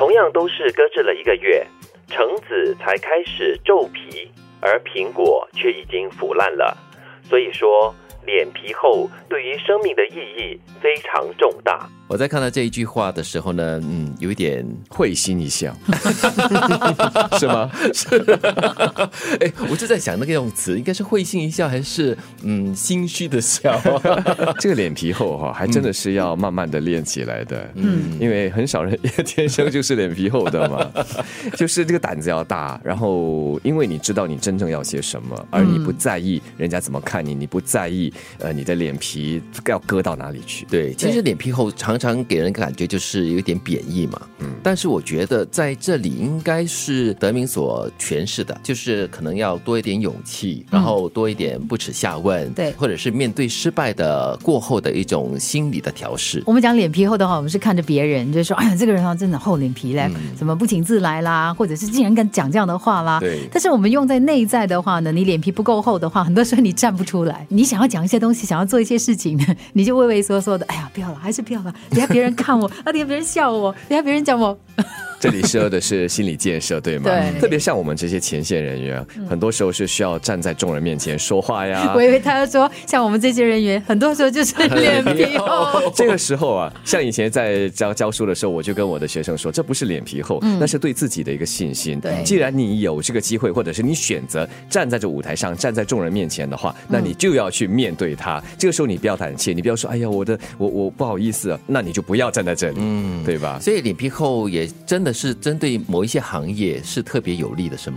同样都是搁置了一个月，橙子才开始皱皮，而苹果却已经腐烂了。所以说脸皮厚对于生命的意义非常重大。我在看到这一句话的时候呢，有一点会心一笑，是吗？是、我就在想那个用词应该是会心一笑还是心虚的笑。这个脸皮厚还真的是要慢慢的练起来的，因为很少人天生就是脸皮厚的嘛，就是这个胆子要大，然后因为你知道你真正要些什么，而你不在意人家怎么看你，你不在意你的脸皮要割到哪里去。对，其实脸皮厚常常给人感觉就是有点贬义嘛，但是我觉得在这里应该是德明所诠释的，就是可能要多一点勇气，然后多一点不耻下问，对，或者是面对失败的过后的一种心理的调试。我们讲脸皮厚的话，我们是看着别人就说哎呀，这个人真的厚脸皮嘞，怎么不请自来啦，或者是竟然敢讲这样的话啦。对，但是我们用在内在的话呢，你脸皮不够厚的话，很多时候你站不出来，你想要讲一些东西，想要做一些事情呢，你就畏畏缩缩的，哎呀，不要了，还是不要了，等下别人看我，等下别人笑我，等下别人讲我。这里说的是心理建设，对吗？对，特别像我们这些前线人员，很多时候是需要站在众人面前说话呀。我以为他要说像我们这些人员很多时候就是脸皮厚。这个时候啊，像以前在 教书的时候，我就跟我的学生说，这不是脸皮厚，那是对自己的一个信心。对，既然你有这个机会，或者是你选择站在这舞台上，站在众人面前的话，那你就要去面对它。这个时候你不要胆怯，你不要说哎呀我不好意思啊，那你就不要站在这里，对吧？所以脸皮厚也真的是针对某一些行业是特别有利的，是吗？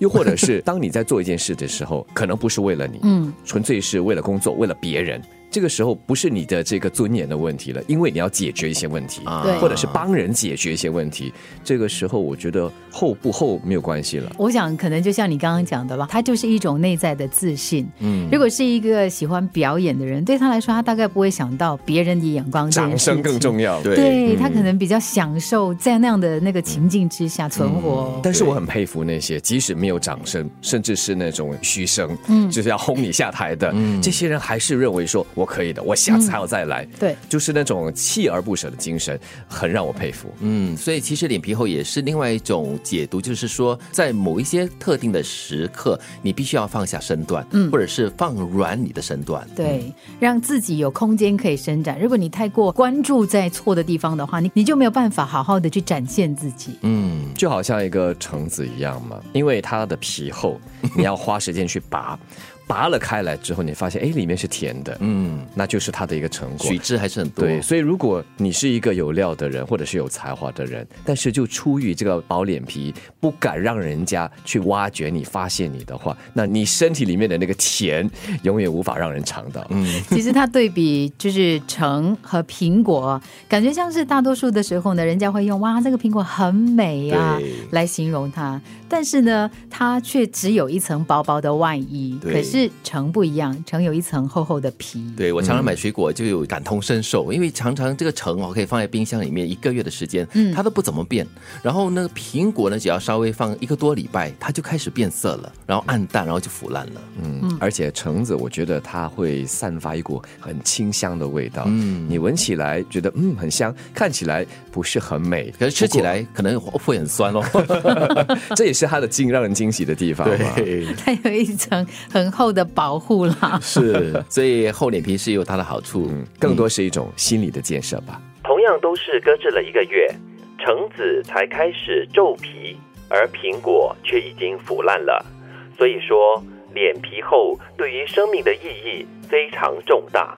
又或者是当你在做一件事的时候，可能不是为了你，纯粹是为了工作，为了别人。这个时候不是你的这个尊严的问题了，因为你要解决一些问题，或者是帮人解决一些问题。这个时候我觉得厚不厚没有关系了。我想可能就像你刚刚讲的吧，它就是一种内在的自信。如果是一个喜欢表演的人，对他来说他大概不会想到别人的眼光，掌声更重要。 对，他可能比较享受在那样的那个情境之下存活。但是我很佩服那些即使没有掌声，甚至是那种嘘声，就是要轰你下台的，这些人还是认为说我可以的，我下次还要再来。对，就是那种锲而不舍的精神，很让我佩服。所以其实脸皮厚也是另外一种解读，就是说在某一些特定的时刻，你必须要放下身段，或者是放软你的身段，对，让自己有空间可以伸展。如果你太过关注在错的地方的话，你就没有办法好好的去展现自己。就好像一个橙子一样嘛，因为它的皮厚，你要花时间去拔。拔了开来之后你发现里面是甜的，那就是它的一个成果，水质还是很多。对，所以如果你是一个有料的人，或者是有才华的人，但是就出于这个薄脸皮不敢让人家去挖掘你，发现你的话，那你身体里面的那个甜永远无法让人尝到。其实它对比就是橙和苹果，感觉像是大多数的时候呢，人家会用哇这个苹果很美啊来形容它，但是呢它却只有一层薄薄的外衣。可是橙不一样，橙有一层厚厚的皮。对，我常常买水果就有感同身受，因为常常这个橙可以放在冰箱里面一个月的时间，它都不怎么变。然后呢，苹果呢，只要稍微放一个多礼拜，它就开始变色了，然后暗淡，然后就腐烂了。而且橙子我觉得它会散发一股很清香的味道，你闻起来觉得很香，看起来不是很美，可是吃起来可能会很酸哦。这也是它的让人惊喜的地方嘛。对，它有一层很厚的保护啦，是，所以厚脸皮是有它的好处，更多是一种心理的建设吧。同样都是搁置了一个月，橙子才开始皱皮，而苹果却已经腐烂了。所以说，脸皮厚对于生命的意义非常重大。